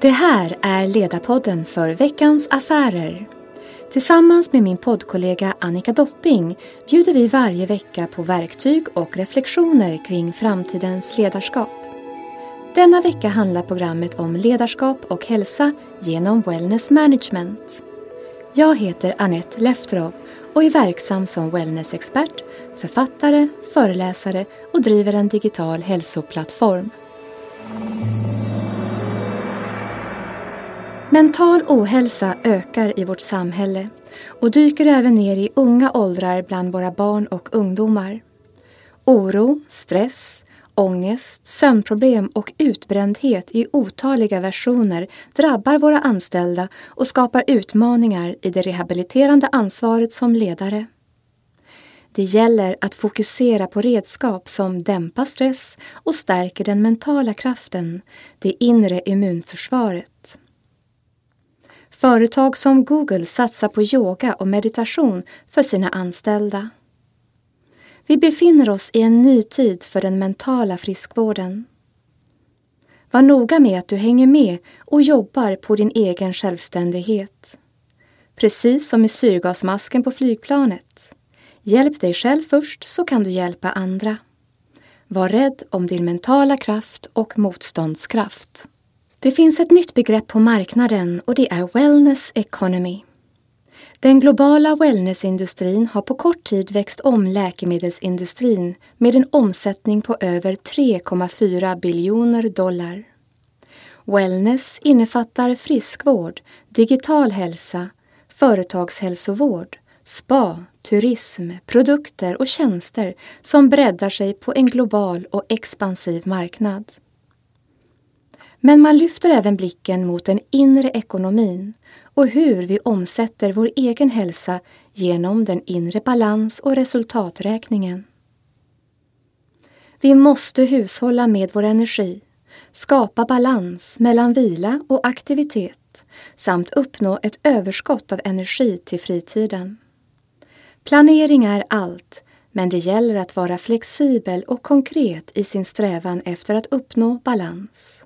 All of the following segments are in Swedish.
Det här är ledarpodden för veckans affärer. Tillsammans med min poddkollega Annika Dopping bjuder vi varje vecka på verktyg och reflektioner kring framtidens ledarskap. Denna vecka handlar programmet om ledarskap och hälsa genom Wellness Management. Jag heter Annette Lefterov och är verksam som wellnessexpert, författare, föreläsare och driver en digital hälsoplattform. Mental ohälsa ökar i vårt samhälle och dyker även ner i unga åldrar bland våra barn och ungdomar. Oro, stress, ångest, sömnproblem och utbrändhet i otaliga versioner drabbar våra anställda och skapar utmaningar i det rehabiliterande ansvaret som ledare. Det gäller att fokusera på redskap som dämpar stress och stärker den mentala kraften, det inre immunförsvaret. Företag som Google satsar på yoga och meditation för sina anställda. Vi befinner oss i en ny tid för den mentala friskvården. Var noga med att du hänger med och jobbar på din egen självständighet. Precis som med syrgasmasken på flygplanet. Hjälp dig själv först så kan du hjälpa andra. Var rädd om din mentala kraft och motståndskraft. Det finns ett nytt begrepp på marknaden och det är wellness economy. Den globala wellnessindustrin har på kort tid växt om läkemedelsindustrin med en omsättning på över 3,4 biljoner dollar. Wellness innefattar friskvård, digital hälsa, företagshälsovård, spa, turism, produkter och tjänster som breddar sig på en global och expansiv marknad. Men man lyfter även blicken mot den inre ekonomin och hur vi omsätter vår egen hälsa genom den inre balans- och resultaträkningen. Vi måste hushålla med vår energi, skapa balans mellan vila och aktivitet samt uppnå ett överskott av energi till fritiden. Planering är allt, men det gäller att vara flexibel och konkret i sin strävan efter att uppnå balans.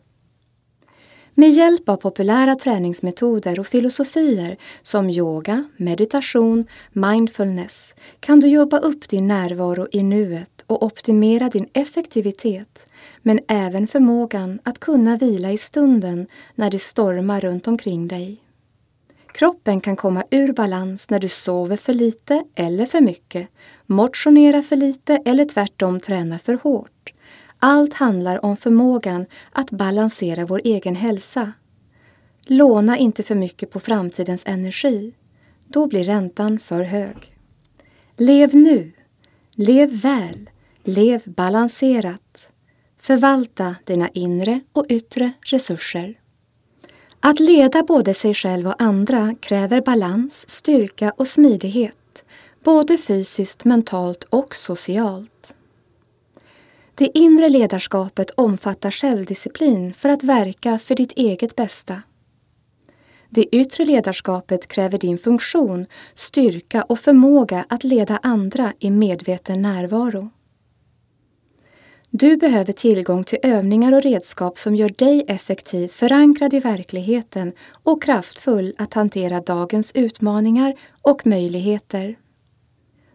Med hjälp av populära träningsmetoder och filosofier som yoga, meditation, mindfulness kan du jobba upp din närvaro i nuet och optimera din effektivitet, men även förmågan att kunna vila i stunden när det stormar runt omkring dig. Kroppen kan komma ur balans när du sover för lite eller för mycket, motionerar för lite eller tvärtom tränar för hårt. Allt handlar om förmågan att balansera vår egen hälsa. Låna inte för mycket på framtidens energi. Då blir räntan för hög. Lev nu. Lev väl. Lev balanserat. Förvalta dina inre och yttre resurser. Att leda både sig själv och andra kräver balans, styrka och smidighet. Både fysiskt, mentalt och socialt. Det inre ledarskapet omfattar självdisciplin för att verka för ditt eget bästa. Det yttre ledarskapet kräver din funktion, styrka och förmåga att leda andra i medveten närvaro. Du behöver tillgång till övningar och redskap som gör dig effektiv, förankrad i verkligheten och kraftfull att hantera dagens utmaningar och möjligheter.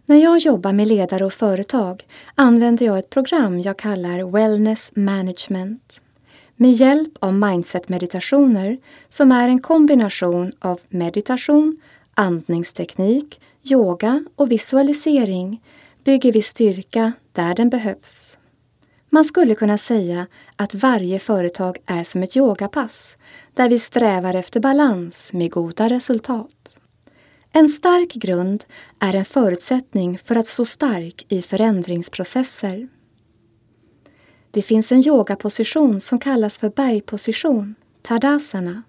När jag jobbar med ledare och företag använder jag ett program jag kallar Wellness Management. Med hjälp av Mindset-meditationer som är en kombination av meditation, andningsteknik, yoga och visualisering bygger vi styrka där den behövs. Man skulle kunna säga att varje företag är som ett yogapass där vi strävar efter balans med goda resultat. En stark grund är en förutsättning för att stå stark i förändringsprocesser. Det finns en yogaposition som kallas för bergposition, Tadasana.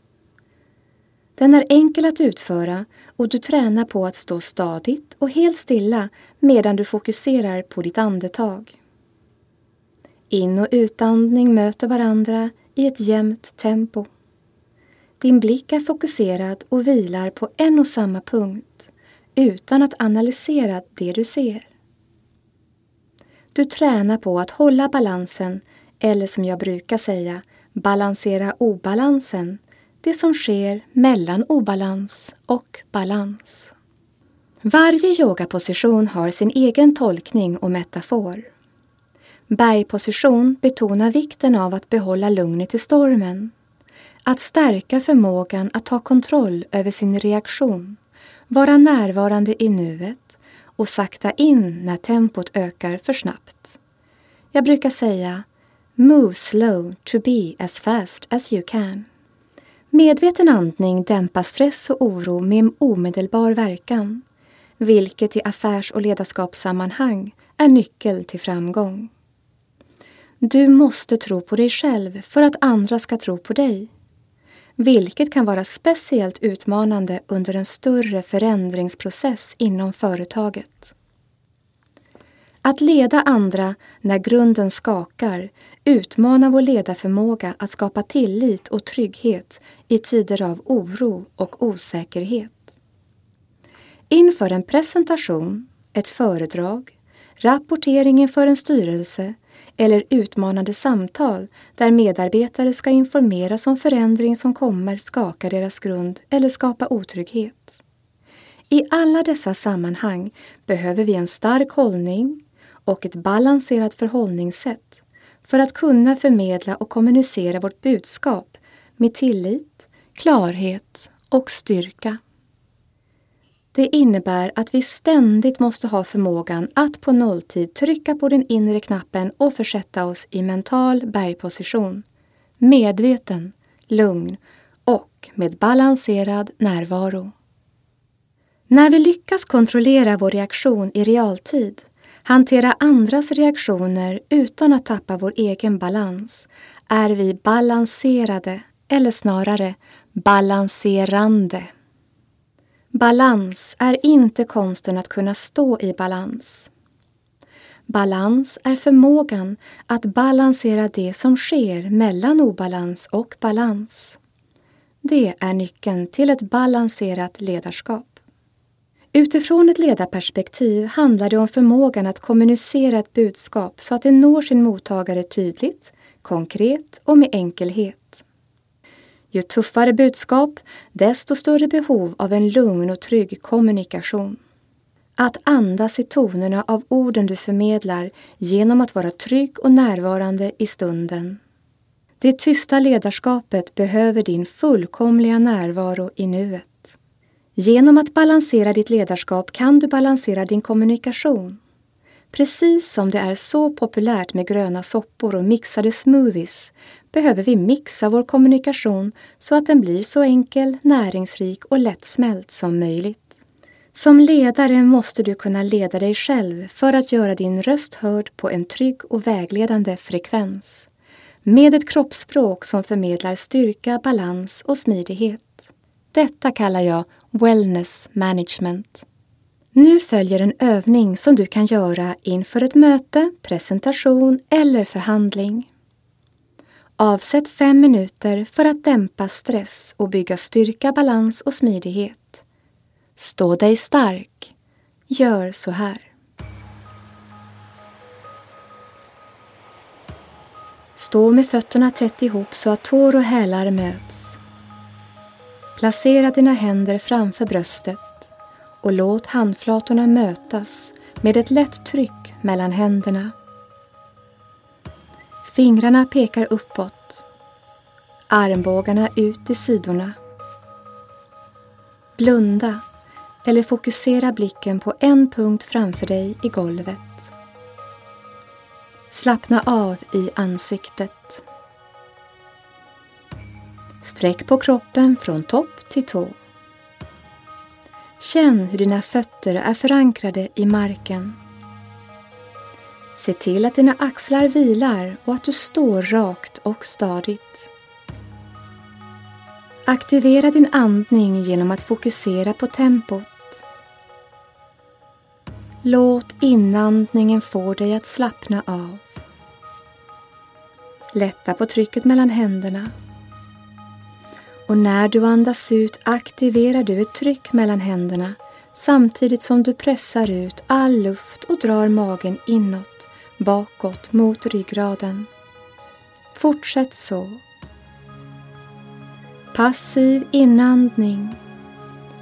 Den är enkel att utföra och du tränar på att stå stadigt och helt stilla medan du fokuserar på ditt andetag. In- och utandning möter varandra i ett jämnt tempo. Din blick är fokuserad och vilar på en och samma punkt utan att analysera det du ser. Du tränar på att hålla balansen eller som jag brukar säga, balansera obalansen det som sker mellan obalans och balans. Varje yogaposition har sin egen tolkning och metafor. Bergposition betonar vikten av att behålla lugnet i stormen, att stärka förmågan att ta kontroll över sin reaktion, vara närvarande i nuet och sakta in när tempot ökar för snabbt. Jag brukar säga "Move slow to be as fast as you can". Medveten andning dämpar stress och oro med omedelbar verkan, vilket i affärs- och ledarskapssammanhang är nyckeln till framgång. Du måste tro på dig själv för att andra ska tro på dig, vilket kan vara speciellt utmanande under en större förändringsprocess inom företaget. Att leda andra när grunden skakar utmanar vår ledarförmåga att skapa tillit och trygghet i tider av oro och osäkerhet. Inför en presentation, ett föredrag, rapportering inför en styrelse eller utmanande samtal där medarbetare ska informeras om förändring som kommer skaka deras grund eller skapa otrygghet. I alla dessa sammanhang behöver vi en stark hållning och ett balanserat förhållningssätt för att kunna förmedla och kommunicera vårt budskap med tillit, klarhet och styrka. Det innebär att vi ständigt måste ha förmågan att på nolltid trycka på den inre knappen och försätta oss i mental bergposition, medveten, lugn och med balanserad närvaro. När vi lyckas kontrollera vår reaktion i realtid, hantera andras reaktioner utan att tappa vår egen balans, är vi balanserade, eller snarare balanserande. Balans är inte konsten att kunna stå i balans. Balans är förmågan att balansera det som sker mellan obalans och balans. Det är nyckeln till ett balanserat ledarskap. Utifrån ett ledarperspektiv handlar det om förmågan att kommunicera ett budskap så att det når sin mottagare tydligt, konkret och med enkelhet. Ju tuffare budskap, desto större behov av en lugn och trygg kommunikation. Att andas i tonerna av orden du förmedlar genom att vara trygg och närvarande i stunden. Det tysta ledarskapet behöver din fullkomliga närvaro i nuet. Genom att balansera ditt ledarskap kan du balansera din kommunikation. Precis som det är så populärt med gröna soppor och mixade smoothies behöver vi mixa vår kommunikation så att den blir så enkel, näringsrik och lättsmält som möjligt. Som ledare måste du kunna leda dig själv för att göra din röst hörd på en trygg och vägledande frekvens, med ett kroppsspråk som förmedlar styrka, balans och smidighet. Detta kallar jag Wellness Management. Nu följer en övning som du kan göra inför ett möte, presentation eller förhandling. Avsätt 5 minuter för att dämpa stress och bygga styrka, balans och smidighet. Stå dig stark. Gör så här. Stå med fötterna tätt ihop så att tår och hälar möts. Placera dina händer framför bröstet och låt handflatorna mötas med ett lätt tryck mellan händerna. Fingrarna pekar uppåt, armbågarna ut i sidorna. Blunda eller fokusera blicken på en punkt framför dig i golvet. Slappna av i ansiktet. Sträck på kroppen från topp till tå. Känn hur dina fötter är förankrade i marken. Se till att dina axlar vilar och att du står rakt och stadigt. Aktivera din andning genom att fokusera på tempot. Låt inandningen få dig att slappna av. Lätta på trycket mellan händerna. Och när du andas ut aktiverar du ett tryck mellan händerna samtidigt som du pressar ut all luft och drar magen inåt, bakåt mot ryggraden. Fortsätt så. Passiv inandning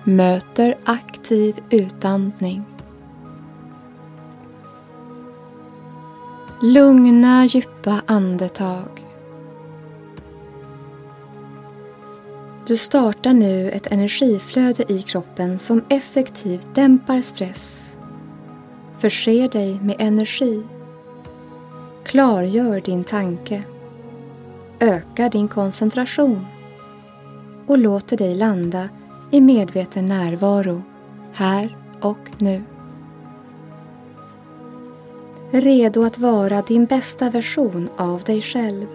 möter aktiv utandning. Lugna, djupa andetag. Du startar nu ett energiflöde i kroppen som effektivt dämpar stress, förser dig med energi, klargör din tanke, ökar din koncentration och låter dig landa i medveten närvaro, här och nu. Redo att vara din bästa version av dig själv.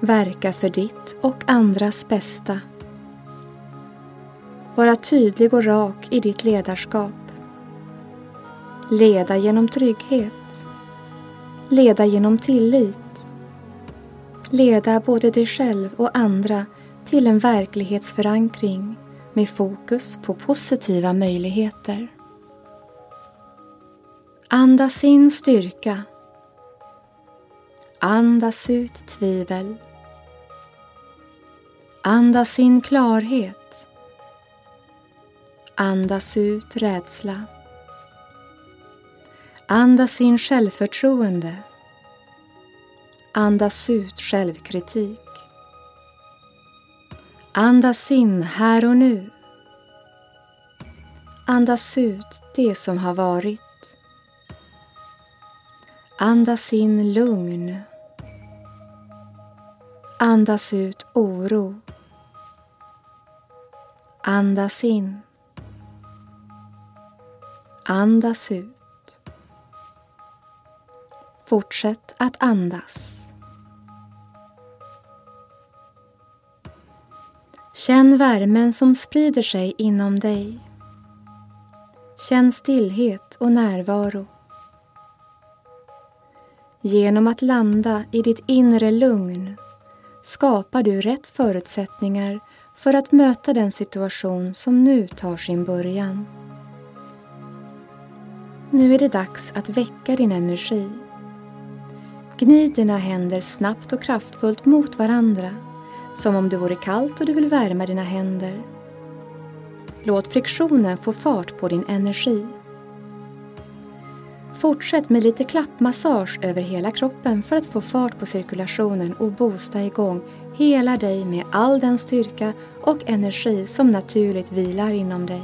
Verka för ditt och andras bästa. Vara tydlig och rak i ditt ledarskap. Leda genom trygghet. Leda genom tillit. Leda både dig själv och andra till en verklighetsförankring med fokus på positiva möjligheter. Andas in styrka. Andas ut tvivel. Andas in klarhet. Andas ut rädsla. Andas in självförtroende. Andas ut självkritik. Andas in här och nu. Andas ut det som har varit. Andas in lugn. Andas ut oro. Andas in. Andas ut. Fortsätt att andas. Känn värmen som sprider sig inom dig. Känn stillhet och närvaro. Genom att landa i ditt inre lugn skapar du rätt förutsättningar för att möta den situation som nu tar sin början. Nu är det dags att väcka din energi. Gnid dina händer snabbt och kraftfullt mot varandra, som om det vore kallt och du vill värma dina händer. Låt friktionen få fart på din energi. Fortsätt med lite klappmassage över hela kroppen för att få fart på cirkulationen och boosta igång hela dig med all den styrka och energi som naturligt vilar inom dig.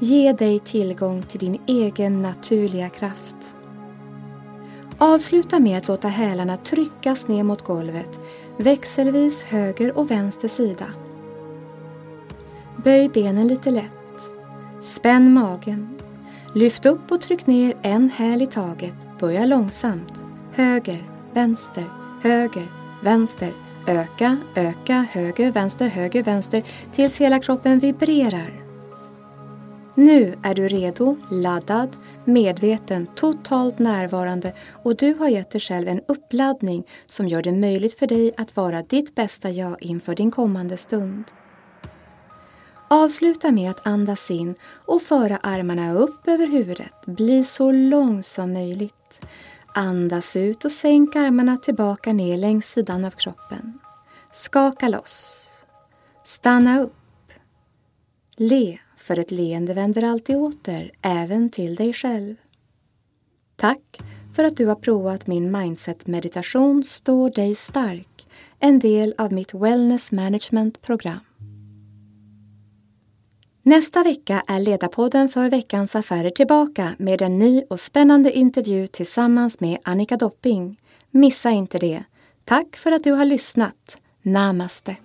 Ge dig tillgång till din egen naturliga kraft. Avsluta med att låta hälarna tryckas ner mot golvet, växelvis höger och vänster sida. Böj benen lite lätt. Spänn magen. Lyft upp och tryck ner en häl i taget. Börja långsamt. Höger, vänster, höger, vänster. Öka, öka, höger, vänster tills hela kroppen vibrerar. Nu är du redo, laddad, medveten, totalt närvarande och du har gett dig själv en uppladdning som gör det möjligt för dig att vara ditt bästa jag inför din kommande stund. Avsluta med att andas in och föra armarna upp över huvudet. Bli så lång som möjligt. Andas ut och sänk armarna tillbaka ner längs sidan av kroppen. Skaka loss. Stanna upp. Le, för ett leende vänder alltid åter, även till dig själv. Tack för att du har provat min mindset-meditation Stå dig stark, en del av mitt Wellness Management-program. Nästa vecka är ledarpodden för veckans affärer tillbaka med en ny och spännande intervju tillsammans med Annika Dopping. Missa inte det. Tack för att du har lyssnat. Namaste.